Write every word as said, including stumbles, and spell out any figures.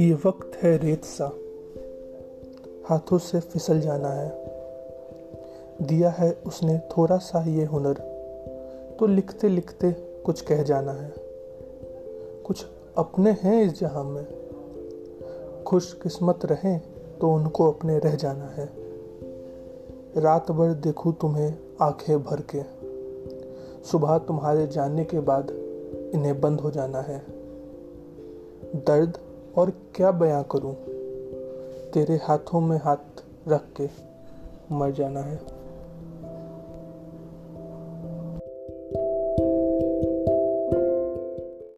ये वक्त है रेत सा, हाथों से फिसल जाना है। दिया है उसने थोड़ा सा ये हुनर, तो लिखते लिखते कुछ कह जाना है। कुछ अपने हैं इस जहां में, खुशकिस्मत रहें तो उनको अपने रह जाना है। रात भर देखूं तुम्हें आंखें भर के, सुबह तुम्हारे जाने के बाद इन्हें बंद हो जाना है। दर्द और क्या बयां करूं, तेरे हाथों में हाथ रख के मर जाना है।